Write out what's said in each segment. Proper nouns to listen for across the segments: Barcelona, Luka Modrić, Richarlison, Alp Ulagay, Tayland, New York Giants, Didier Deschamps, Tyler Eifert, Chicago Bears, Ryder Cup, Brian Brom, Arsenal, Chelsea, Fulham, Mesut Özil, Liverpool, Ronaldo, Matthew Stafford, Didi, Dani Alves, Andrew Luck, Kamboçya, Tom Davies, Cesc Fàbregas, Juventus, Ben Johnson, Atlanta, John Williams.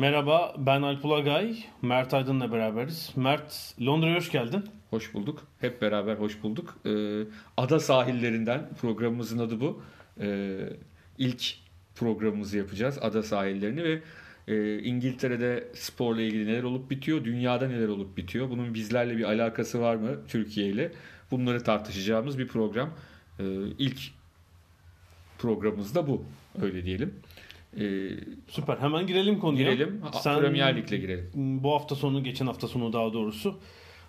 Merhaba, ben Alp Ulagay, Mert Aydın'la beraberiz. Mert, Londra'ya hoş geldin. Hoş bulduk. Hep beraber hoş bulduk. Ada sahillerinden, programımızın adı bu. İlk programımızı yapacağız, ada sahillerini ve İngiltere'de sporla ilgili neler olup bitiyor, dünyada neler olup bitiyor, bunun bizlerle bir alakası var mı Türkiye ile? Bunları tartışacağımız bir program. İlk programımız da bu, öyle diyelim. Süper. Hemen girelim konuya. Girelim. Premier Lig'le girelim. Bu hafta sonu, geçen hafta sonu daha doğrusu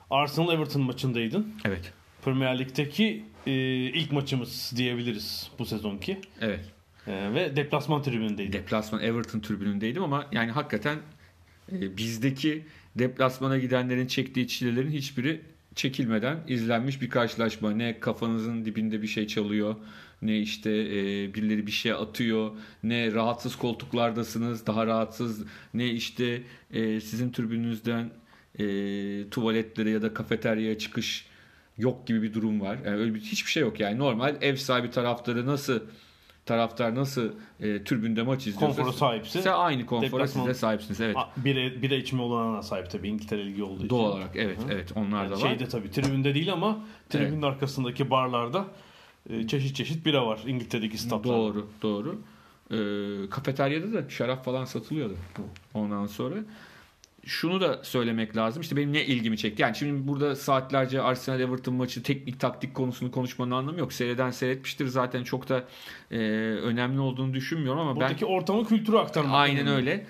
Arsenal Everton maçındaydın. Evet. Premier Lig'deki ilk maçımız diyebiliriz bu sezonki. Evet. Ve deplasman tribünündeydim. Deplasman Everton tribünündeydim ama yani hakikaten bizdeki deplasmana gidenlerin çektiği çilelerin hiçbiri çekilmeden izlenmiş bir karşılaşma. Ne kafanızın dibinde bir şey çalıyor, ne işte birileri bir şey atıyor, ne rahatsız koltuklardasınız, daha rahatsız, ne işte sizin tribününüzden tuvaletlere ya da kafeteryaya çıkış yok gibi bir durum var. Yani öyle hiçbir şey yok yani. Normal ev sahibi taraftarı nasıl, taraftar nasıl tribünde maç izliyorsa konfora sahipsin. Size aynı konfora siz de sahipsiniz. Evet. Bira içme olanına sahip tabii İngiltere Ligi olduğu için. Doğal olarak evet. Hı-hı. Evet, onlar yani da var. Şeyde tabii tribünde değil ama tribünün evet, arkasındaki barlarda çeşit çeşit bira var İngiltere'deki statlarda. Doğru, doğru. Kafeteryada da şarap falan satılıyordu. Ondan sonra şunu da söylemek lazım. İşte benim ne ilgimi çekti? Yani şimdi burada saatlerce Arsenal Everton maçı teknik taktik konusunu konuşmanın anlamı yok. Seyreden seyretmiştir zaten, çok da önemli olduğunu düşünmüyorum ama buradaki ortamı, kültürü aktarmak. Aynen öyle.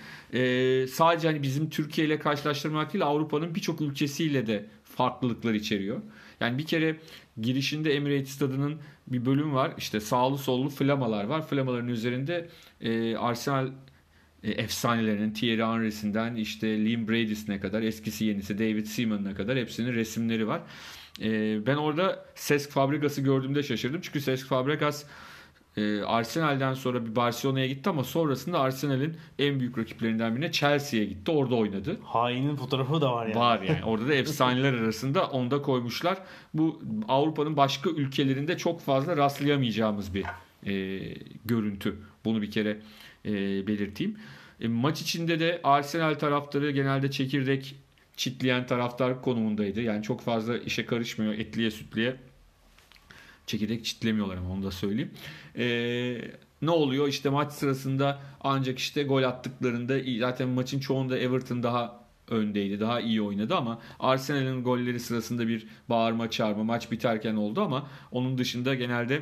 Sadece hani bizim Türkiye ile karşılaştırmak değil, Avrupa'nın birçok ülkesiyle de farklılıklar içeriyor. Yani bir kere girişinde Emirates Stadyumu'nun bir bölüm var. İşte sağlı sollu flamalar var. Flamaların üzerinde Arsenal efsanelerinin Thierry Henry'sinden işte Liam Brady'sine kadar, eskisi yenisi David Seaman'ına kadar hepsinin resimleri var. Ben orada Cesc Fàbregas'ı gördüğümde şaşırdım. Çünkü Cesc Fàbregas Arsenal'den sonra bir Barcelona'ya gitti ama sonrasında Arsenal'in en büyük rakiplerinden birine Chelsea'ye gitti. Orada oynadı. Hainin fotoğrafı da var yani. Var yani. Orada da efsaneler arasında onu da koymuşlar. Bu Avrupa'nın başka ülkelerinde çok fazla rastlayamayacağımız bir görüntü. Bunu bir kere belirteyim. Maç içinde de Arsenal taraftarı genelde çekirdek çitleyen taraftar konumundaydı. Yani çok fazla işe karışmıyor. Etliye sütliye çekirdek çitlemiyorlar ama onu da söyleyeyim. Ne oluyor? İşte maç sırasında ancak işte gol attıklarında, zaten maçın çoğunda Everton daha öndeydi. Daha iyi oynadı ama Arsenal'in golleri sırasında bir bağırma çağırma maç biterken oldu ama onun dışında genelde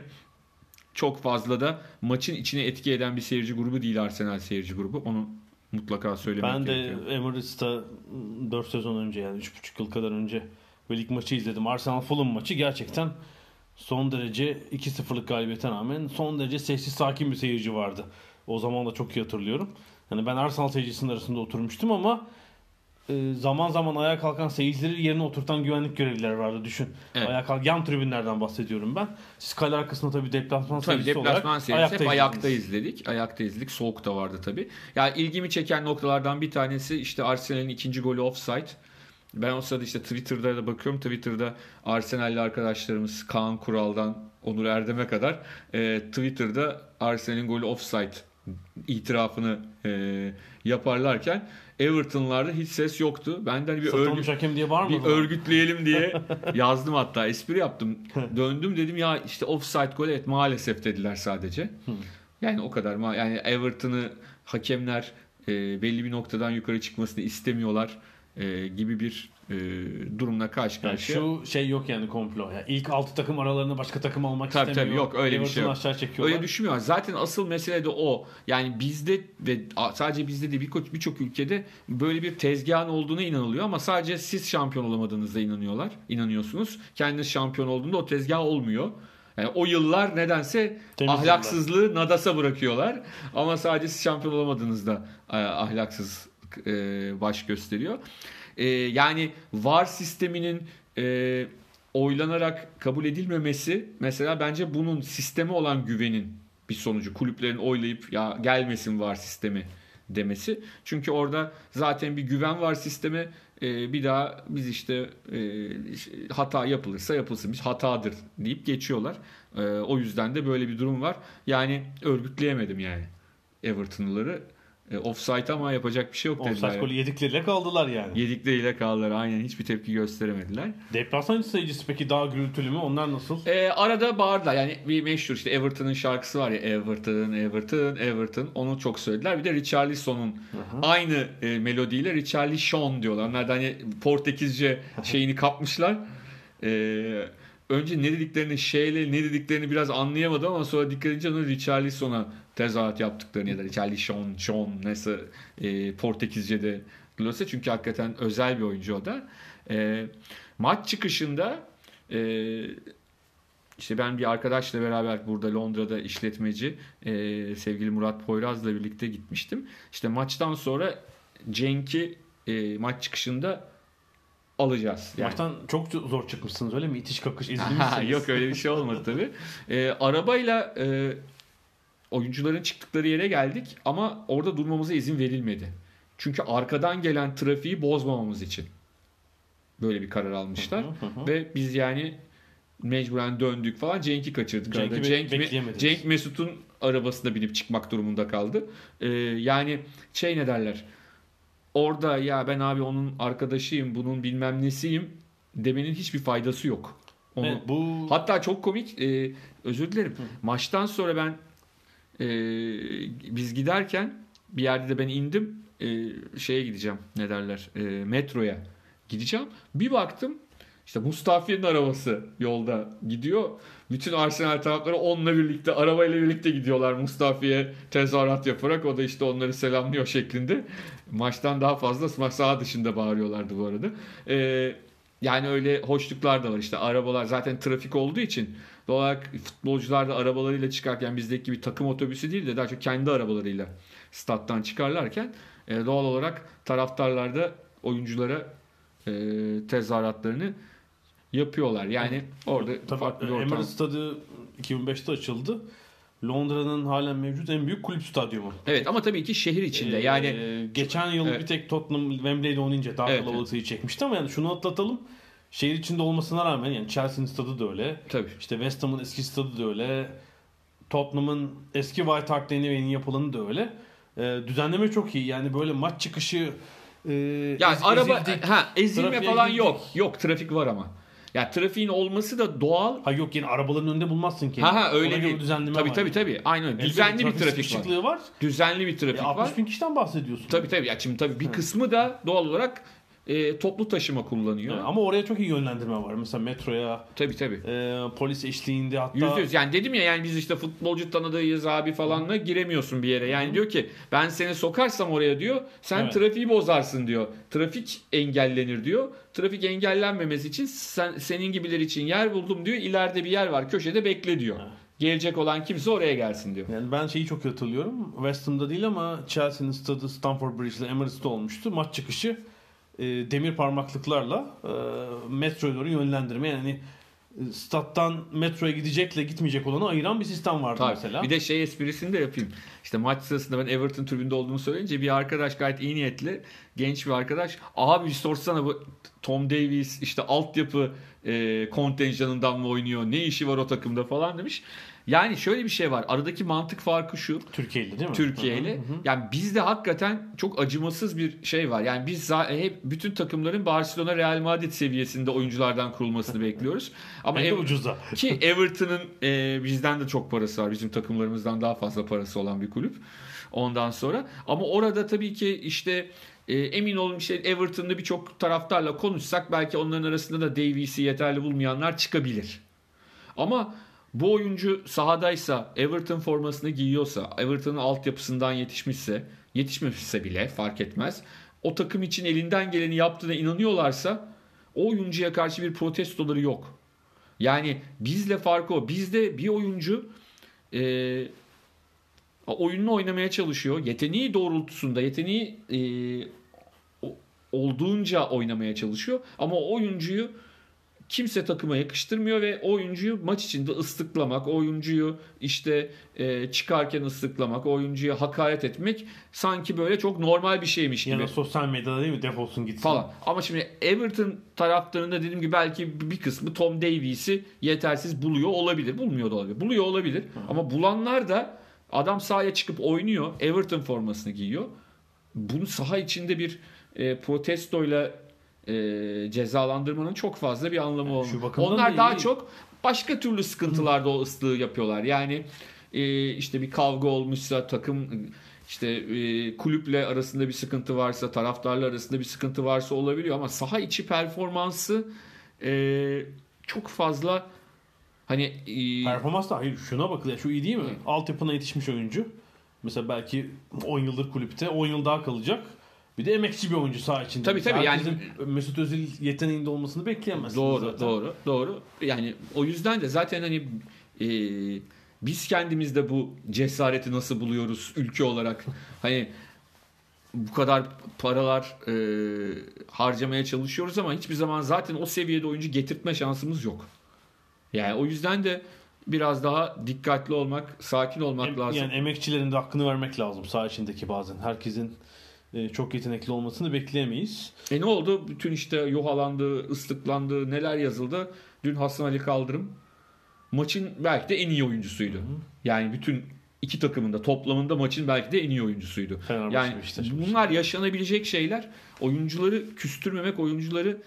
çok fazla da maçın içine etki eden bir seyirci grubu değil Arsenal seyirci grubu. Onu mutlaka söylemek gerekiyor. Ben de Emirates'ta 4 sezon önce, yani 3,5 yıl kadar önce bir lig maçı izledim. Arsenal Fulham maçı gerçekten son derece 2-0'lık galibiyete rağmen son derece sessiz sakin bir seyirci vardı. O zaman da çok iyi hatırlıyorum. Yani ben Arsenal seyircisinin arasında oturmuştum ama zaman zaman ayağa kalkan seyircileri yerine oturtan güvenlik görevlileri vardı, düşün. Evet. Ayağa kalk, yan tribünlerden bahsediyorum ben. Siz kale arkasında tabii deplasman seyircisi olarak ayakta izledik. Ayakta izledik. Soğuk da vardı tabii. Yani ilgimi çeken noktalardan bir tanesi işte Arsenal'in ikinci golü offside. Ben o sırada işte Twitter'da da bakıyorum. Twitter'da Arsenal'li arkadaşlarımız Kaan Kural'dan Onur Erdem'e kadar Twitter'da Arsenal'in golü offside itirafını yaparlarken Everton'larda hiç ses yoktu. Ben de hani bir örgütleyelim diye yazdım, hatta espri yaptım. Döndüm, dedim ya işte offside gol, evet maalesef dediler sadece. Yani o kadar yani Everton'ı hakemler belli bir noktadan yukarı çıkmasını istemiyorlar gibi bir durumla karşı karşıya. Yani şu şey yok yani, komplo. Yani ilk 6 takım aralarını başka takım almak istemiyor. Tabii yok öyle bir şey yok. Öyle düşünmüyorlar. Zaten asıl mesele de o. Yani bizde ve sadece bizde de birçok ülkede böyle bir tezgahın olduğuna inanılıyor ama sadece siz şampiyon olamadığınızda inanıyorsunuz. Kendiniz şampiyon olduğunda o tezgah olmuyor. Yani o yıllar nedense ahlaksızlığı nadasa bırakıyorlar ama sadece siz şampiyon olamadığınızda ahlaksız baş gösteriyor. Yani VAR sisteminin oylanarak kabul edilmemesi mesela, bence bunun sisteme olan güvenin bir sonucu. Kulüplerin oylayıp ya gelmesin VAR sistemi demesi. Çünkü orada zaten bir güven var sisteme, bir daha biz işte hata yapılırsa yapılsın, biz hatadır deyip geçiyorlar. O yüzden de böyle bir durum var. Yani örgütleyemedim yani Everton'ları. Offside ama yapacak bir şey yok dediler. Offside golü yedikleriyle kaldılar yani. Yedikleriyle kaldılar aynen, hiçbir tepki gösteremediler. Deplasman sayıcısı peki daha gürültülü mü, onlar nasıl? Arada bağırdılar yani, bir meşhur işte Everton'ın şarkısı var ya, Everton Everton Everton, onu çok söylediler. Bir de Richarlison'un aynı melodiyle Richarlison diyorlar. Onlar da hani Portekizce şeyini kapmışlar. Önce ne dediklerini biraz anlayamadım ama sonra dikkat edince onu Richarlison'a tezahürat yaptıklarını ya da Richarlison, John neyse Portekizce'de duyulsa, çünkü hakikaten özel bir oyuncu o da. Maç çıkışında işte ben bir arkadaşla beraber burada Londra'da işletmeci sevgili Murat Poyraz'la birlikte gitmiştim. İşte maçtan sonra Cenk'i maç çıkışında alacağız. Yani. Maçtan çok zor çıkmışsınız öyle mi? İtiş kakış izlemişsiniz. Yok öyle bir şey olmadı tabii. Arabayla oyuncuların çıktıkları yere geldik ama orada durmamıza izin verilmedi. Çünkü arkadan gelen trafiği bozmamamız için böyle bir karar almışlar. Ve biz yani mecburen döndük falan. Cenk'i kaçırdık. Cenk Mesut'un arabasına binip çıkmak durumunda kaldı. Yani şey ne derler? Orada ya ben abi onun arkadaşıyım, bunun bilmem nesiyim demenin hiçbir faydası yok. Onu... Evet, bu... Hatta çok komik, özür dilerim. Maçtan sonra ben biz giderken bir yerde de ben indim, şeye gideceğim, ne derler, metroya gideceğim. Bir baktım işte Mustafi'nin arabası yolda gidiyor. Bütün Arsenal taraftarı onunla birlikte, arabayla birlikte gidiyorlar. Mustafi'ye tezahürat yaparak, o da işte onları selamlıyor şeklinde. Maçtan daha fazla saha dışında bağırıyorlardı bu arada. Yani öyle hoşluklar da var işte, arabalar zaten trafik olduğu için doğal olarak futbolcular da arabalarıyla çıkarken, bizdeki gibi takım otobüsü değil de daha çok kendi arabalarıyla stat'tan çıkarlarken doğal olarak taraftarlar da oyunculara tezahüratlarını yapıyorlar. Yani orada farklı bir ortam. Emirates Stadyumu 2005'te açıldı. Londra'nın halen mevcut en büyük kulüp stadyumu. Evet ama tabii ki şehir içinde. Yani geçen yıl bir tek Tottenham Wembley'de oynayınca daha kalabalığı çekmişti ama yani şunu atlatalım. Şehir içinde olmasına rağmen yani Chelsea'nin stadı da öyle. Tabii. İşte West Ham'ın eski stadı da öyle. Tottenham'ın eski White Hart Lane'i ve yeni yapılanı da öyle. Düzenleme çok iyi. Yani böyle maç çıkışı yani araba ezilme falan girdik. Yok trafik var ama. Ya trafiğin olması da doğal. Ha yok, yani arabaların önünde bulmazsın ki. Ha öyle bir düzenleme var. Tabii. Aynen. Düzenli bir trafik var. Düzenli bir trafik var. 60 bin kişiden bahsediyorsun. Tabii. Ya şimdi tabii bir kısmı da doğal olarak toplu taşıma kullanıyor. Evet, ama oraya çok iyi yönlendirme var. Mesela metroya. Tabii. Polis eşliğinde hatta. %100. Yani dedim ya, yani biz işte futbolcu tanıdığıyız abi falanla giremiyorsun bir yere. Yani diyor ki ben seni sokarsam oraya diyor, sen trafiği bozarsın diyor. Trafik engellenir diyor. Trafik engellenmemesi için senin gibiler için yer buldum diyor. İleride bir yer var, köşede bekle diyor. Evet. Gelecek olan kimse oraya gelsin diyor. Yani ben şeyi çok hatırlıyorum. West Ham'da değil ama Chelsea'nin stadı Stanford Bridge'de Emirates'te olmuştu. Maç çıkışı demir parmaklıklarla metroya doğru yönlendirme, yani stat'tan metroya gidecekle gitmeyecek olanı ayıran bir sistem vardı. Tabii. Mesela. Bir de şey esprisini de yapayım. İşte maç sırasında ben Everton tribünde olduğumu söyleyince bir arkadaş, gayet iyi niyetli genç bir arkadaş, abi sorsana bu Tom Davies işte altyapı kontenjanından mı oynuyor, ne işi var o takımda falan demiş. Yani şöyle bir şey var. Aradaki mantık farkı şu. Türkiye'li değil mi? Türkiye'li. Yani bizde hakikaten çok acımasız bir şey var. Yani biz hep bütün takımların Barcelona, Real Madrid seviyesinde oyunculardan kurulmasını bekliyoruz. Ama ucuzda. Ki Everton'ın bizden de çok parası var. Bizim takımlarımızdan daha fazla parası olan bir kulüp. Ondan sonra. Ama orada tabii ki işte emin olun işte Everton'da birçok taraftarla konuşsak belki onların arasında da Davies'i yeterli bulmayanlar çıkabilir. Ama bu oyuncu sahadaysa, Everton formasını giyiyorsa, Everton'ın altyapısından yetişmemişse bile fark etmez, o takım için elinden geleni yaptığına inanıyorlarsa o oyuncuya karşı bir protestoları yok. Yani bizle farkı o. Bizde bir oyuncu oyununu oynamaya çalışıyor. Yeteneği doğrultusunda, yeteneği olduğunca oynamaya çalışıyor. Ama o oyuncuyu kimse takıma yakıştırmıyor ve oyuncuyu maç içinde ıslıklamak, oyuncuyu işte çıkarken ıslıklamak, oyuncuya hakaret etmek sanki böyle çok normal bir şeymiş gibi. Ya da sosyal medyada değil mi, defolsun gitsin falan. Ama şimdi Everton taraftarında dediğim gibi belki bir kısmı Tom Davies'i yetersiz buluyor olabilir. Bulmuyor da olabilir. Buluyor olabilir. Ama bulanlar da Adam sahaya çıkıp oynuyor. Everton formasını giyiyor. Bunu saha içinde bir protestoyla cezalandırmanın çok fazla bir anlamı yani olmuyor. Onlar daha çok başka türlü sıkıntılarda o ıslığı yapıyorlar. Yani işte bir kavga olmuşsa, takım işte kulüple arasında bir sıkıntı varsa, taraftarlar arasında bir sıkıntı varsa olabiliyor ama saha içi performansı çok fazla hani performans da hayır, şuna bakın. Şu iyi değil mi? Altyapına yetişmiş oyuncu. Mesela belki 10 yıldır kulüpte, 10 yıl daha kalacak. Bir de emekçi bir oyuncu saha içinde. Tabii yani Mesut Özil yeteneğinde olmasını bekleyemezsiniz. Doğru. Yani o yüzden de zaten hani biz kendimizde bu cesareti nasıl buluyoruz ülke olarak? Hani bu kadar paralar harcamaya çalışıyoruz ama hiçbir zaman zaten o seviyede oyuncu getirtme şansımız yok. Yani o yüzden de biraz daha dikkatli olmak, sakin olmak lazım. Yani emekçilerin de hakkını vermek lazım saha içindeki bazen. Herkesin çok yetenekli olmasını bekleyemeyiz. Ne oldu? Bütün işte yuhalandı, ıslıklandı, neler yazıldı. Dün Hasan Ali Kaldırım maçın belki de en iyi oyuncusuydu. Hı-hı. Yani bütün iki takımında toplamında maçın belki de en iyi oyuncusuydu. Yani bunlar yaşanabilecek şeyler. Oyuncuları küstürmemek, oyuncuları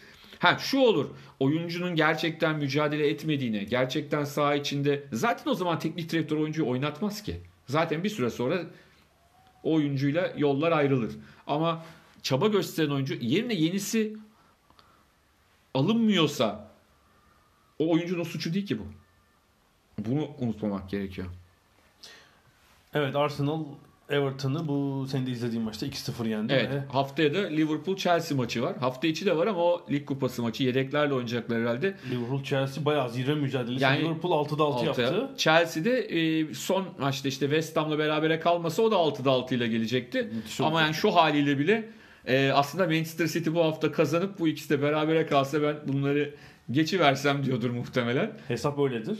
şu olur. Oyuncunun gerçekten mücadele etmediğine, gerçekten saha içinde zaten o zaman teknik direktör oyuncuyu oynatmaz ki. Zaten bir süre sonra o oyuncuyla yollar ayrılır. Ama çaba gösteren oyuncu yerine yenisi alınmıyorsa o oyuncunun suçu değil ki bu. Bunu unutmamak gerekiyor. Evet, Arsenal Everton'ı bu senin de izlediğin maçta 2-0 yendi. Evet, haftaya da Liverpool-Chelsea maçı var. Hafta içi de var ama o lig kupası maçı yedeklerle oynayacaklar herhalde. Liverpool-Chelsea bayağı zirve mücadelesi. Yani Liverpool 6'da 6 yaptı. Chelsea'de son maçta işte West Ham'la berabere kalmasa o da 6'da 6 ile gelecekti. Ama yani şu haliyle bile aslında Manchester City bu hafta kazanıp bu ikisi de berabere kalsa ben bunları geçiversem diyordur muhtemelen. Hesap öyledir.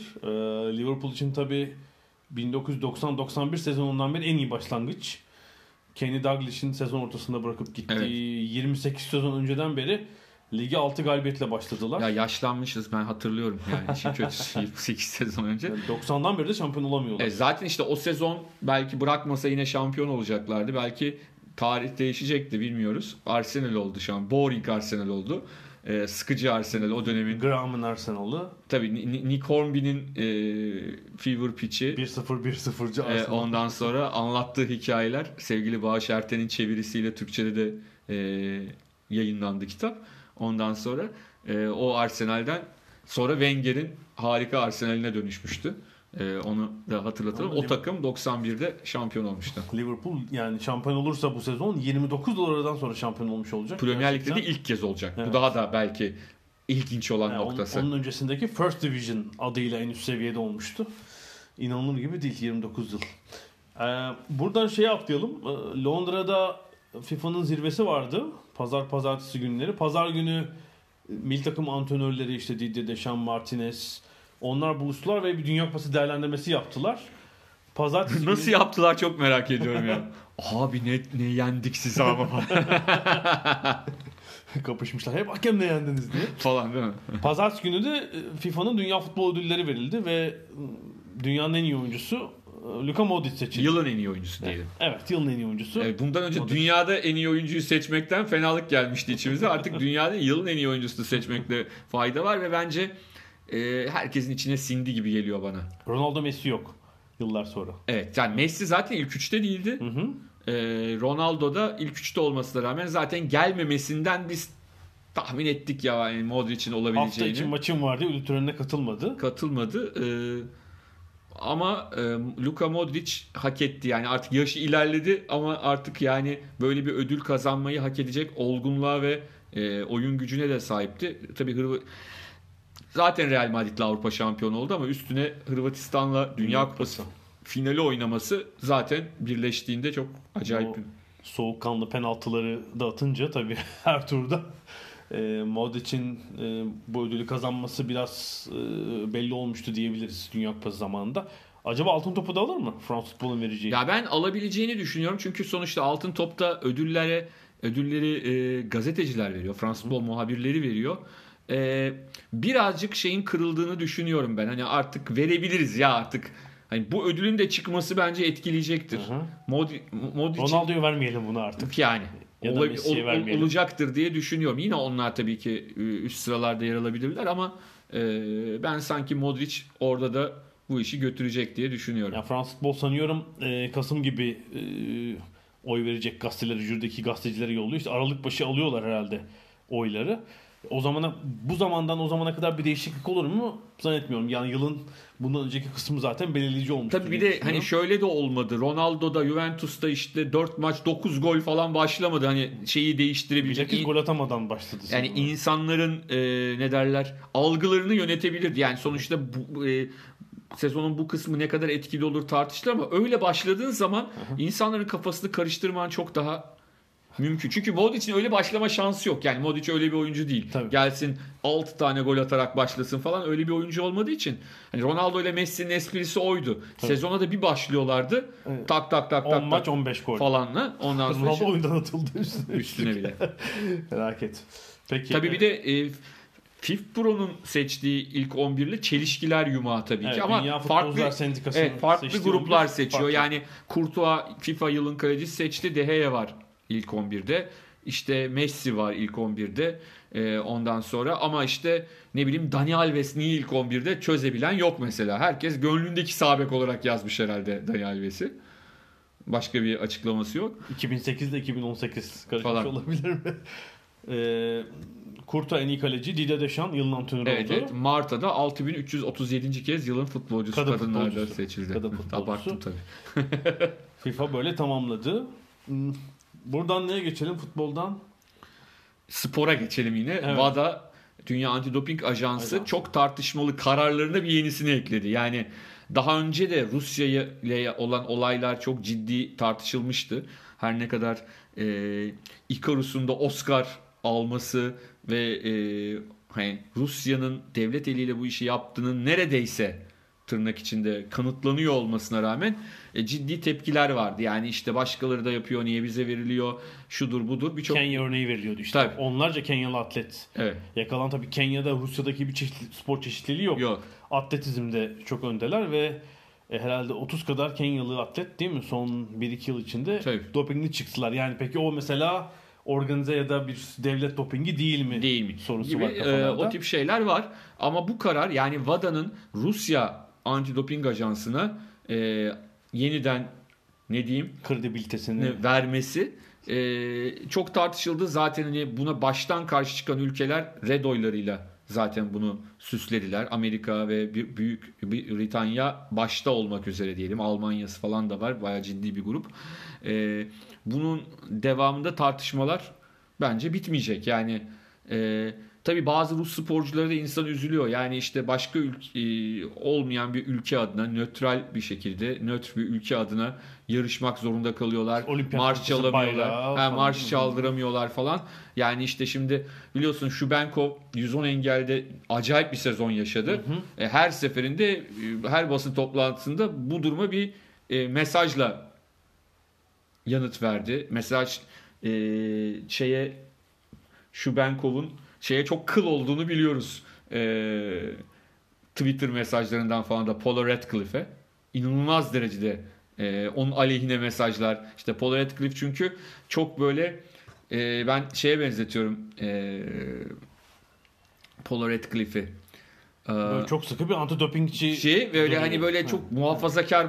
Liverpool için tabii 1990-91 sezonundan beri en iyi başlangıç. Kenny Dalglish'in sezon ortasında bırakıp gittiği, evet, 28 sezon önceden beri ligi 6 galibiyetle başladılar. Ya yaşlanmışız, ben hatırlıyorum yani. Şimdi kötüsü 28 sezon önce. Yani 90'dan beri de şampiyon olamıyorlar. Zaten işte o sezon belki bırakmasa yine şampiyon olacaklardı. Belki tarih değişecekti, bilmiyoruz. Arsenal oldu şu an. Boring Arsenal oldu. Sıkıcı Arsenal, o dönemin Graham'ın Arsenal'ı. Tabii Nick Hornby'nin Fever Pitch'i 1-0-1-0'cı Arsenal. Ondan sonra anlattığı hikayeler sevgili Bağış Erten'in çevirisiyle Türkçe'de de yayınlandı kitap. Ondan sonra o Arsenal'den sonra Wenger'in harika Arsenal'ine dönüşmüştü. Onu da hatırlatalım. O takım 91'de şampiyon olmuştu. Liverpool yani şampiyon olursa bu sezon 29 dolardan sonra şampiyon olmuş olacak. Premier Lig'de de ilk kez olacak. Evet. Bu daha da belki ilginç olan noktası. Onun öncesindeki First Division adıyla en üst seviyede olmuştu. İnanılır gibi değil, 29 yıl. Buradan atlayalım. Londra'da FIFA'nın zirvesi vardı. Pazartesi günleri. Pazar günü milli takım antrenörleri işte Didier Deschamps, Martinez, onlar buluştular ve bir Dünya Kupası değerlendirmesi yaptılar. Pazartesi nasıl günü yaptılar çok merak ediyorum ya. Abi ne yendik size ama. Kapışmışlar. Hep hakem ne yendiniz diye. Falan değil mi? Pazartesi günü de FIFA'nın Dünya Futbol Ödülleri verildi ve dünyanın en iyi oyuncusu Luka Modrić seçildi. Yılın en iyi oyuncusu diyelim. Evet, yılın en iyi oyuncusu. Bundan önce Modrić. Dünyada en iyi oyuncuyu seçmekten fenalık gelmişti içimize. Artık dünyada yılın en iyi oyuncusunu seçmekte fayda var ve bence herkesin içine sindi gibi geliyor bana. Ronaldo, Messi yok yıllar sonra. Evet, yani Messi zaten ilk 3'te değildi. Hı hı. Ronaldo da ilk 3'te olmasına rağmen zaten gelmemesinden biz tahmin ettik ya yani Modric'in olabileceğini. Hafta için maçım vardı, ödül törenine katılmadı. Ama Luka Modrić hak etti yani, artık yaşı ilerledi ama artık yani böyle bir ödül kazanmayı hak edecek olgunluğa ve oyun gücüne de sahipti. Tabii zaten Real Madrid'le Avrupa şampiyonu oldu ama üstüne Hırvatistan'la Dünya Kupası finali oynaması zaten birleştiğinde çok acayip bir soğukkanlı penaltıları da atınca tabii her turda Modric'in bu ödülü kazanması biraz belli olmuştu diyebiliriz Dünya Kupası zamanında. Acaba altın topu da alır mı France Football'un vereceği? Ya ben alabileceğini düşünüyorum çünkü sonuçta altın topta ödülleri gazeteciler veriyor. France Football muhabirleri veriyor. Birazcık şeyin kırıldığını düşünüyorum ben. Hani artık verebiliriz ya artık. hani bu ödülün de çıkması bence etkileyecektir. Ronaldo'yu vermeyelim bunu artık. Yani ya olacaktır diye düşünüyorum. Yine onlar tabii ki üst sıralarda yer alabilirler ama ben sanki Modrić orada da bu işi götürecek diye düşünüyorum. Ya France Football sanıyorum Kasım gibi oy verecek gazeteleri, jürideki gazetecileri yolluyor. İşte Aralık başı alıyorlar herhalde oyları. O zamana, bu zamandan o zamana kadar bir değişiklik olur mu? Zannetmiyorum. Yani yılın bundan önceki kısmı zaten belirleyici olmuştu. Tabii bir de hani şöyle de olmadı. Ronaldo'da, Juventus'ta işte 4 maç 9 gol falan başlamadı. Hani şeyi değiştirebilecek. 8 gol atamadan başladı. Yani sonra insanların ne derler, algılarını yönetebilirdi. Yani sonuçta bu, sezonun bu kısmı ne kadar etkili olur tartışılır ama öyle başladığın zaman insanların kafasını karıştırman çok daha mümkün. Çünkü Modric'in öyle başlama şansı yok. Yani Modrić öyle bir oyuncu değil. Tabii. Gelsin 6 tane gol atarak başlasın falan, öyle bir oyuncu olmadığı için. Hani Ronaldo ile Messi'nin esprisi oydu. Tabii. Sezona da bir başlıyorlardı. Evet. Tak tak tak 10 tak. 10 maç 15 gol falanla. Ondan sonra Ronaldo oyundan atıldı üstüne bile. Merak et. Peki. Tabii bir de FIFPro'nun seçtiği ilk 11'li çelişkiler yumağı tabii ki ama farklı gruplar seçiyor. Farklı. Yani Courtois FIFA yılın kalecisi seçti. De Gea var ilk 11'de. İşte Messi var ilk 11'de. Ondan sonra ama işte ne bileyim Dani Alves niye ilk 11'de çözebilen yok mesela. Herkes gönlündeki sabek olarak yazmış herhalde Dani Alves'i. Başka bir açıklaması yok. 2008 ile 2018 karışmış falan olabilir mi? Kurta en iyi kaleci, Didier Deschamps yılın antrenörü oldu. Evet, Mart'ta 6337. kez yılın futbolcusu kadınlarda seçildi. Abarttım tabii. FIFA böyle tamamladı. Buradan neye geçelim? Futboldan spora geçelim yine. Evet. WADA, Dünya Antidoping Ajansı çok tartışmalı kararlarına bir yenisini ekledi. Yani daha önce de Rusya ile olan olaylar çok ciddi tartışılmıştı. Her ne kadar Icarus'un da Oscar alması ve hani Rusya'nın devlet eliyle bu işi yaptığının neredeyse tırnak içinde kanıtlanıyor olmasına rağmen ciddi tepkiler vardı. Yani işte başkaları da yapıyor, niye bize veriliyor, şudur budur. Kenya örneği veriliyordu işte. Tabii. Onlarca Kenyalı atlet yakalan. Tabii Kenya'da Rusya'daki bir çeşitli, spor çeşitliliği yok. Atletizmde çok öndeler ve herhalde 30 kadar Kenyalı atlet değil mi son 1-2 yıl içinde dopingli çıktılar. Yani peki o mesela organize ya da bir devlet dopingi değil mi? Değil mi? Sorusu gibi, var kafalarda. O tip şeyler var. Ama bu karar, yani WADA'nın Rusya Antidoping Ajansı'na yeniden ne diyeyim kredibilitesini vermesi çok tartışıldı. Zaten hani buna baştan karşı çıkan ülkeler red oylarıyla zaten bunu süslediler. Amerika ve Büyük Britanya başta olmak üzere diyelim. Almanya'sı falan da var. Bayağı ciddi bir grup. Bunun devamında tartışmalar bence bitmeyecek. Yani tabii bazı Rus sporcuları da insan üzülüyor. Yani işte başka olmayan bir ülke adına nötr bir ülke adına yarışmak zorunda kalıyorlar. Marş çalamıyorlar. Marş çaldıramıyorlar falan. Yani işte şimdi biliyorsun Şubenkov 110 engelde acayip bir sezon yaşadı. Her seferinde her basın toplantısında bu duruma bir mesajla yanıt verdi. Mesaj Şubenkov'un çok kıl olduğunu biliyoruz. Twitter mesajlarından falan da Paula Radcliffe'e inanılmaz derecede onun aleyhine mesajlar. İşte Paula Radcliffe çünkü çok böyle ben şeye benzetiyorum Paula Radcliffe'i. Böyle çok sıkı bir antidopingçi. Böyle hani böyle çok muhafazakar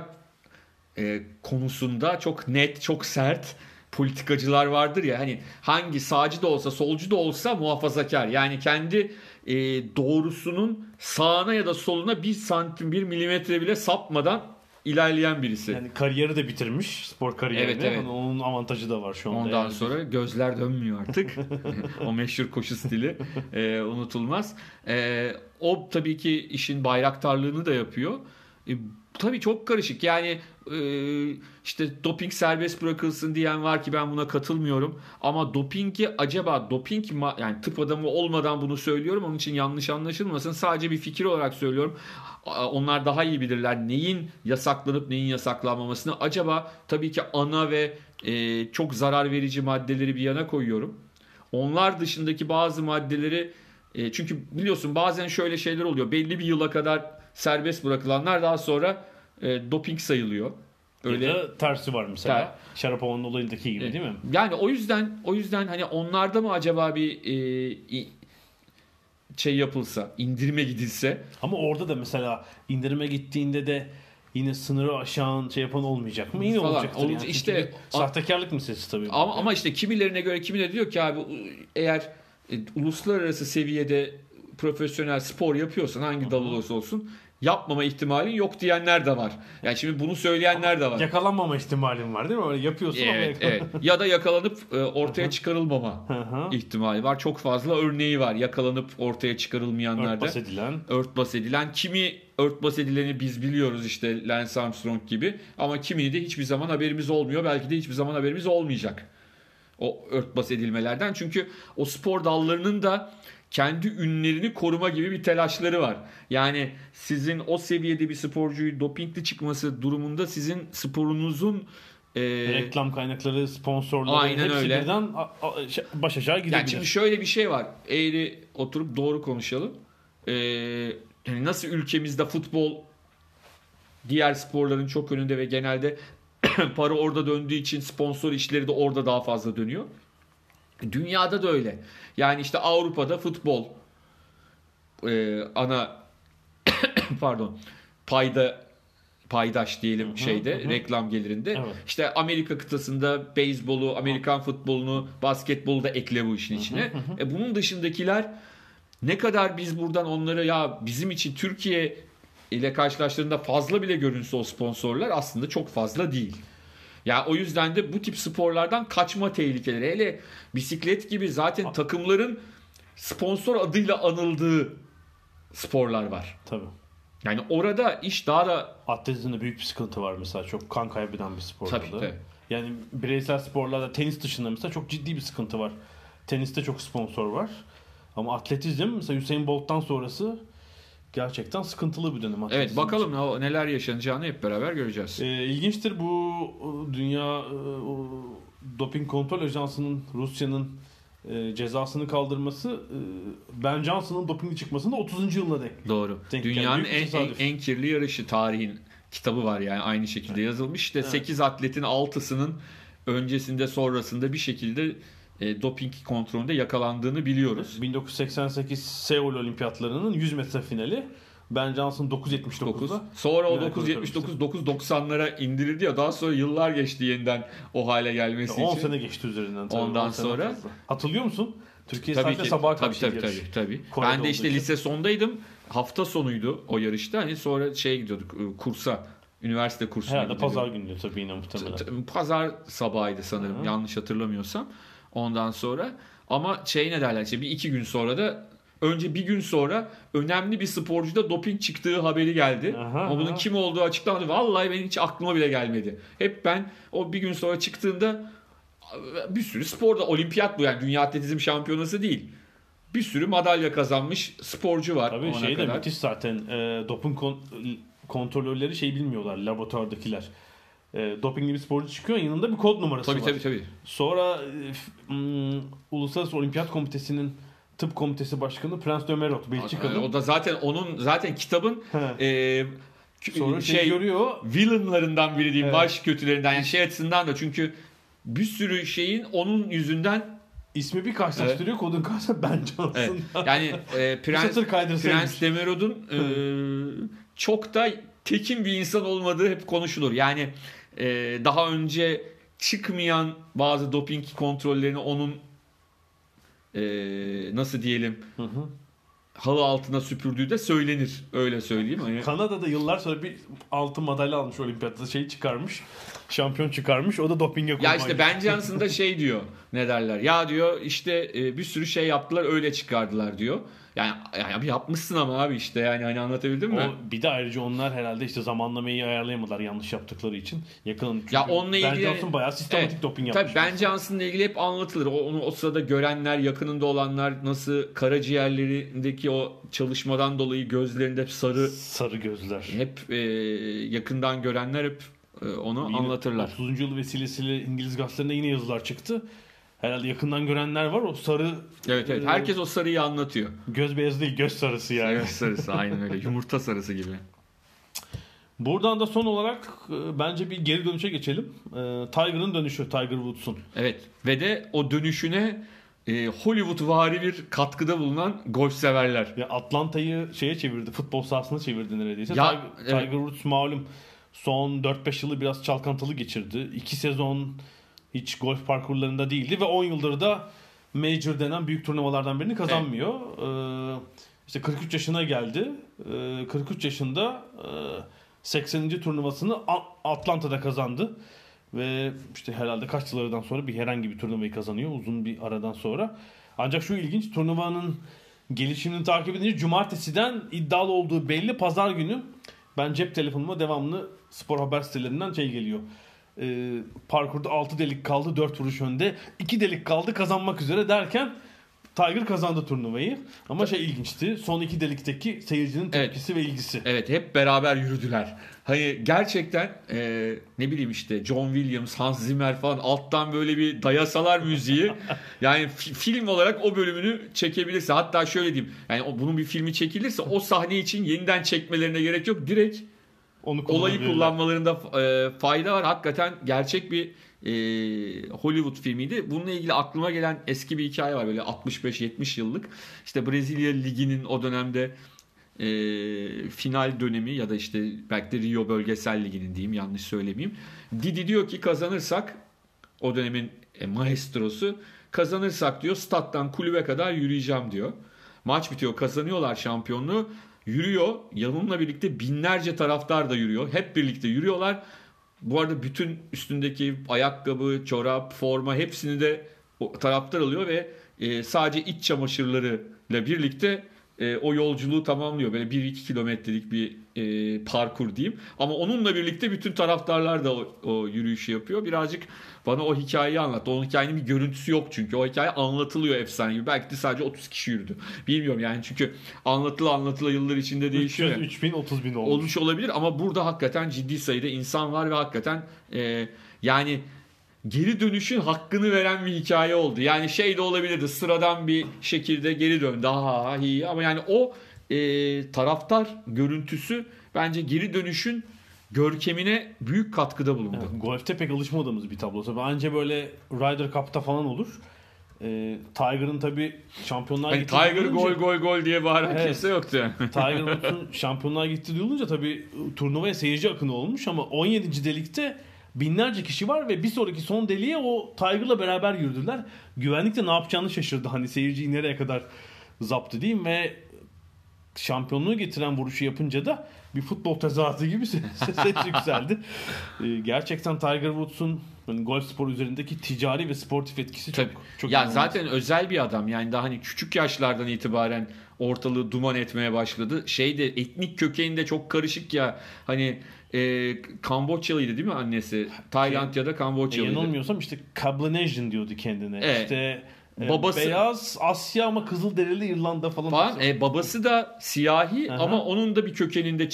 konusunda çok net, çok sert politikacılar vardır ya, hani hangi sağcı da olsa solcu da olsa muhafazakar, yani kendi doğrusunun sağına ya da soluna 1 milimetre bile sapmadan ilerleyen birisi. Yani kariyeri de bitirmiş, spor kariyerini. Evet. Onun avantajı da var şu anda. Ondan sonra gözler dönmüyor artık. O meşhur koşu stili unutulmaz. O tabii ki işin bayraktarlığını da yapıyor. Tabii çok karışık. Yani işte doping serbest bırakılsın diyen var ki ben buna katılmıyorum. Ama dopingi acaba yani tıp adamı olmadan bunu söylüyorum. Onun için yanlış anlaşılmasın. Sadece bir fikir olarak söylüyorum. Onlar daha iyi bilirler neyin yasaklanıp neyin yasaklanmamasını. Acaba tabii ki ana ve çok zarar verici maddeleri bir yana koyuyorum. Onlar dışındaki bazı maddeleri çünkü biliyorsun bazen şöyle şeyler oluyor. Belli bir yıla kadar serbest bırakılanlar daha sonra doping sayılıyor. Öyle ya da tersi var mesela. Şarapova'nın olayındaki gibi değil mi? Yani o yüzden hani onlarda mı acaba bir şey yapılsa, indirime gidilse. Ama orada da mesela indirime gittiğinde de yine sınırı aşan şey yapan olmayacak mı? Yine olacaktır. Yani. İşte sahtekarlık meselesi tabii. Ama işte kimilerine göre kimileri diyor ki abi eğer uluslararası seviyede profesyonel spor yapıyorsan hangi dal olursa olsun yapmama ihtimalin yok diyenler de var. Yani şimdi bunu söyleyenler de var. Yakalanmama ihtimalin var değil mi? Öyle yapıyorsun evet, ama ya da yakalanıp ortaya çıkarılmama ihtimali var. Çok fazla örneği var. Yakalanıp ortaya çıkarılmayanlar da. Örtbas edilen. Kimi örtbas edileni biz biliyoruz işte Lance Armstrong gibi. Ama kimini de hiçbir zaman haberimiz olmuyor. Belki de hiçbir zaman haberimiz olmayacak. O örtbas edilmelerden. Çünkü o spor dallarının da kendi ünlerini koruma gibi bir telaşları var. Yani sizin o seviyede bir sporcuyu dopingli çıkması durumunda sizin sporunuzun reklam kaynakları, sponsorları hepsi birden baş aşağı gidebilir. Yani şimdi şöyle bir şey var. Eğri oturup doğru konuşalım. Yani nasıl ülkemizde futbol diğer sporların çok önünde ve genelde para orada döndüğü için sponsor işleri de orada daha fazla dönüyor. Dünyada da öyle. Yani işte Avrupa'da futbol paydaş diyelim reklam gelirinde. Evet. İşte Amerika kıtasında beyzbolu, Amerikan futbolunu, basketbolu da ekle bu işin içine. Bunun dışındakiler ne kadar biz buradan onlara ya bizim için Türkiye ile karşılaştığında fazla bile görünse o sponsorlar aslında çok fazla değil. Ya o yüzden de bu tip sporlardan kaçma tehlikeleri. Hele bisiklet gibi zaten takımların sponsor adıyla anıldığı sporlar var. Tabii. Yani orada iş daha da... Atletizmde büyük bir sıkıntı var mesela. Çok kan kaybeden bir spor. Tabii. Yani bireysel sporlarda tenis dışında mesela çok ciddi bir sıkıntı var. Teniste çok sponsor var. Ama atletizm mesela Usain Bolt'tan sonrası... Gerçekten sıkıntılı bir dönem. Evet, bakalım için neler yaşanacağını hep beraber göreceğiz. İlginçtir bu Dünya Doping Kontrol Ajansı'nın Rusya'nın cezasını kaldırması. Ben Johnson'ın dopingli çıkmasında 30. yılına denk. Doğru. Dünyanın en kirli yarışı tarihin kitabı var yani aynı şekilde yazılmış. İşte 8 atletin 6'sının öncesinde sonrasında bir şekilde doping kontrolünde yakalandığını biliyoruz. 1988 Seul Olimpiyatlarının 100 metre finali. Ben Johnson 9.79'da. Sonra o 9.79 9.90'lara indirildi ya. Daha sonra yıllar geçti yeniden o hale gelmesi için. 10 sene geçti üzerinden. Tabii. Ondan sonra. Hatırlıyor musun? Türkiye saatte sabah kaçtı. Tabii. Ben de işte lise sondaydım. Hafta sonuydu o yarışta. Hani sonra gidiyorduk kursa. Üniversite kursuna gidiyorduk. Herhalde pazar günüydü tabii yine muhtemelen. Pazar sabahıydı sanırım. Yanlış hatırlamıyorsam. Ondan sonra ama ne derler işte bir iki gün sonra da önce bir gün sonra önemli bir sporcuda doping çıktığı haberi geldi. Ama bunun kim olduğu açıklanmadı. Vallahi benim hiç aklıma bile gelmedi. Hep ben o bir gün sonra çıktığında bir sürü sporda olimpiyat bu yani dünya atletizm şampiyonası değil. Bir sürü madalya kazanmış sporcu var. Tabii de müthiş zaten doping kontrolörleri bilmiyorlar laboratuvardakiler. Dopingli bir sporcu çıkıyor yanında bir kod numarası var. Tabii. Sonra Uluslararası Olimpiyat Komitesi'nin Tıp Komitesi Başkanı Prens Dömerot Belçikalı. O da zaten onun kitabın sonra görüyor. Villainlarından biri diyeyim, baş kötülerinden yani açısından da çünkü bir sürü şeyin onun yüzünden ismi bir karşılaştırıyor kodun karşısında Ben Johnson. Yani Prens Dömerot'un çok da tekin bir insan olmadığı hep konuşulur. Yani daha önce çıkmayan bazı doping kontrollerini onun nasıl diyelim halı altına süpürdüğü de söylenir. Öyle söyleyeyim. Hani... Kanada'da yıllar sonra bir altın madalya almış olimpiyatta çıkarmış. Şampiyon çıkarmış. O da dopinge kurmaydı. Ya işte Ben Johnson da diyor. Ne derler? Ya diyor işte bir sürü yaptılar öyle çıkardılar diyor. Yani yapmışsın ama abi işte yani hani anlatabildim mi? Bir de ayrıca onlar herhalde işte zamanlamayı ayarlayamadılar yanlış yaptıkları için. Ya onunla ilgili Ben Johnson bayağı sistematik doping yapmış. Tabii Ben Johnson'la ilgili hep anlatılır. Onu o sırada görenler, yakınında olanlar nasıl karaciğerlerindeki o çalışmadan dolayı gözlerinde hep sarı gözler. Hep yakından görenler hep onu anlatırlar. 30. yıl vesilesiyle İngiliz gazetelerinde yine yazılar çıktı. Herhalde yakından görenler var o sarı. Evet. Herkes o sarıyı anlatıyor. Göz beyazı değil göz sarısı yani. Göz sarısı aynen öyle. Yumurta sarısı gibi. Buradan da son olarak bence bir geri dönüşe geçelim. Tiger'ın dönüşü, Tiger Woods'un. Evet ve de o dönüşüne Hollywoodvari bir katkıda bulunan golf severler. Ya Atlanta'yı şeye çevirdi, futbol sahasına çevirdi neredeyse. Ya, Tiger Woods malum son 4-5 yılı biraz çalkantılı geçirdi. 2 sezon hiç golf parkurlarında değildi ve 10 yıldır da major denen büyük turnuvalardan birini kazanmıyor. Evet. İşte 43 yaşına geldi. 43 yaşında 80. turnuvasını Atlanta'da kazandı. Ve işte herhalde kaç yıllardan sonra bir herhangi bir turnuvayı kazanıyor uzun bir aradan sonra. Ancak şu ilginç, turnuvanın gelişimini takip edince cumartesiden iddialı olduğu belli. Pazar günü ben cep telefonuma devamlı spor haber sitelerinden şey geliyor. Parkurda 6 delik kaldı, 4 vuruş önde, 2 delik kaldı kazanmak üzere derken Tiger kazandı turnuvayı. Ama şey ilginçti, son 2 delikteki seyircinin tepkisi ve ilgisi. Evet, hep beraber yürüdüler. Hani gerçekten ne bileyim işte John Williams, Hans Zimmer falan alttan böyle bir dayasalar müziği. Yani film olarak o bölümünü çekebilirse, hatta şöyle diyeyim, yani bunun bir filmi çekilirse o sahne için yeniden çekmelerine gerek yok. Direkt onu olayı kullanmalarında fayda var. Hakikaten gerçek bir Hollywood filmiydi. Bununla ilgili aklıma gelen eski bir hikaye var. Böyle 65-70 yıllık. İşte Brezilya Ligi'nin o dönemde final dönemi ya da işte belki de Rio Bölgesel Ligi'nin diyeyim, yanlış söylemeyeyim. Didi diyor ki kazanırsak, o dönemin maestrosu, kazanırsak diyor stat'tan kulübe kadar yürüyeceğim diyor. Maç bitiyor, kazanıyorlar şampiyonluğu. Yürüyor. Yanımla birlikte binlerce taraftar da yürüyor. Hep birlikte yürüyorlar. Bu arada bütün üstündeki ayakkabı, çorap, forma hepsini de taraftar alıyor ve sadece iç çamaşırlarıyla birlikte o yolculuğu tamamlıyor. Böyle 1-2 kilometrelik bir parkur diyeyim. Ama onunla birlikte bütün taraftarlar da o yürüyüşü yapıyor. Birazcık bana o hikayeyi anlattı. Onun hikayenin bir görüntüsü yok çünkü. O hikaye anlatılıyor efsane gibi. Belki de sadece 30 kişi yürüdü. Bilmiyorum yani, çünkü anlatıla yıllar içinde değişiyor. 3000 olmuş. Olmuş olabilir ama burada hakikaten ciddi sayıda insan var ve hakikaten yani geri dönüşün hakkını veren bir hikaye oldu. Yani şey de olabilirdi, sıradan bir şekilde geri döndü. Aha, iyi. Ama yani o taraftar görüntüsü bence geri dönüşün görkemine büyük katkıda bulundu. Yani, golf'te pek alışmadığımız bir tablo. Tabii anca böyle Ryder Cup'ta falan olur. Tiger'ın tabii şampiyonlar yani gitti. Tiger gol gol gol diye bağıran kimse yoktu yani. Tiger'ın şampiyonlar gitti duyulunca tabii turnuvaya seyirci akını olmuş ama 17. delikte binlerce kişi var ve bir sonraki son deliğe o Tiger'la beraber yürüdüler. Güvenlik de ne yapacağını şaşırdı. Hani seyirciyi nereye kadar zaptı diyeyim ve şampiyonluğu getiren vuruşu yapınca da bir futbol tezahüratı gibi ses yükseldi. Gerçekten Tiger Woods'un yani golf sporu üzerindeki ticari ve sportif etkisi çok çok ya önemli. Zaten özel bir adam. Yani daha hani küçük yaşlardan itibaren ortalığı duman etmeye başladı. Şeyde etnik kökeninde çok karışık ya. Hani Kamboçyalıydı değil mi annesi? Tayland ya da Kamboçyalıydı. Yanılmıyorsam işte Kablanejin diyordu kendine. İşte babası beyaz Asya ama Kızılderili İrlanda falan. Babası da siyahi. Aha. Ama onun da bir kökeninde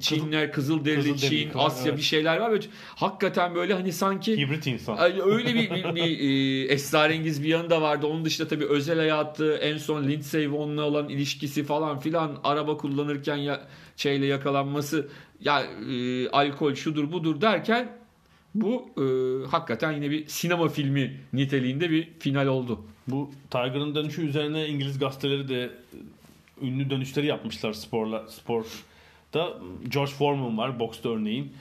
Çinler, Kızılderili, Çin, Asya bir şeyler var. Böyle, hakikaten böyle hani sanki hibrit insan. Öyle bir esrarengiz bir yanı da vardı. Onun dışında tabii özel hayatı, en son Lindsay Vonn'la olan ilişkisi falan filan, araba kullanırken şeyle yakalanması, ya alkol şudur budur derken bu hakikaten yine bir sinema filmi niteliğinde bir final oldu. Bu Tiger'ın dönüşü üzerine İngiliz gazeteleri de ünlü dönüşleri yapmışlar sporda. George Foreman var boksta örneğin.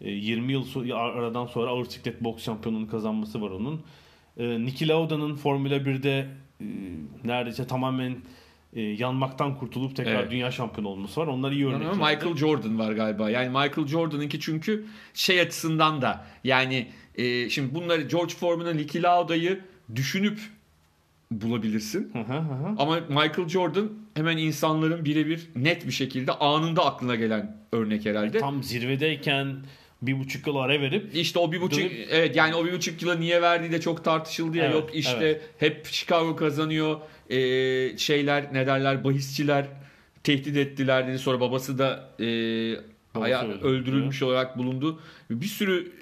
20 yıl aradan sonra ağır siklet boks şampiyonluğunu kazanması var onun. Niki Lauda'nın Formula 1'de neredeyse tamamen yanmaktan kurtulup tekrar dünya şampiyonu olması var. Onlar iyi örnekler. Michael Jordan var galiba. Yani Michael Jordan'ınki çünkü şey açısından da yani şimdi bunları George Foreman'ın Niki Lauda'yı düşünüp bulabilirsin. Ama Michael Jordan hemen insanların birebir net bir şekilde anında aklına gelen örnek herhalde. Tam zirvedeyken 1,5 yıl ara verip işte o 1,5 dönüp, yani o 1,5 yıla niye verdiği de çok tartışıldı ya. Yok işte hep Chicago kazanıyor. Şeyler ne derler, bahisçiler tehdit ettiler dedi. Sonra babası da öldürülmüş olarak bulundu. Bir sürü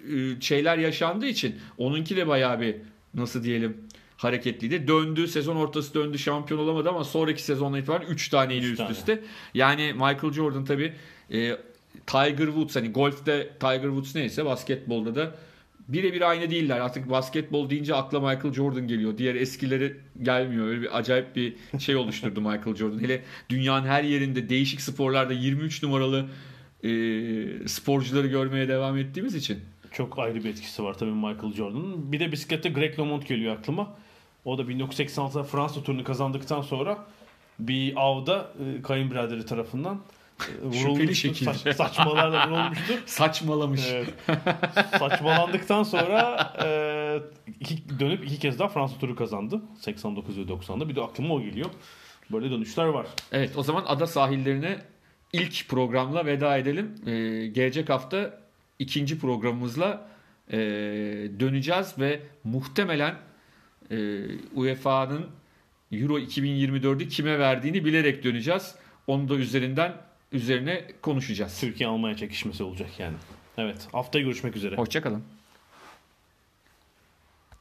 şeyler yaşandığı için onunki de bayağı bir nasıl diyelim hareketliydi. Döndü, sezon ortası döndü, şampiyon olamadı ama sonraki sezonla itibaren 3 taneydi üst üste. Yani Michael Jordan tabii Tiger Woods, hani golfte Tiger Woods neyse basketbolda da birebir aynı değiller. Artık basketbol deyince akla Michael Jordan geliyor. Diğer eskileri gelmiyor. Öyle bir acayip bir şey oluşturdu Michael Jordan. Hele dünyanın her yerinde değişik sporlarda 23 numaralı sporcuları görmeye devam ettiğimiz için. Çok ayrı bir etkisi var tabii Michael Jordan'ın. Bir de bisiklette Greg LeMond geliyor aklıma. O da 1986'da Fransa turunu kazandıktan sonra bir avda kayınbiraderi tarafından şüpheli şekilde saçmalarla vurulmuştu. Saçmalamış. Evet. Saçmalandıktan sonra dönüp iki kez daha Fransa turu kazandı. 89 ve 90'da. Bir de aklıma o geliyor. Böyle dönüşler var. Evet, o zaman ada sahillerine ilk programla veda edelim. Gelecek hafta ikinci programımızla döneceğiz ve muhtemelen UEFA'nın Euro 2024'ü kime verdiğini bilerek döneceğiz. Onu da üzerine konuşacağız. Türkiye-Almanya çekişmesi olacak yani. Evet, haftaya görüşmek üzere. Hoşçakalın.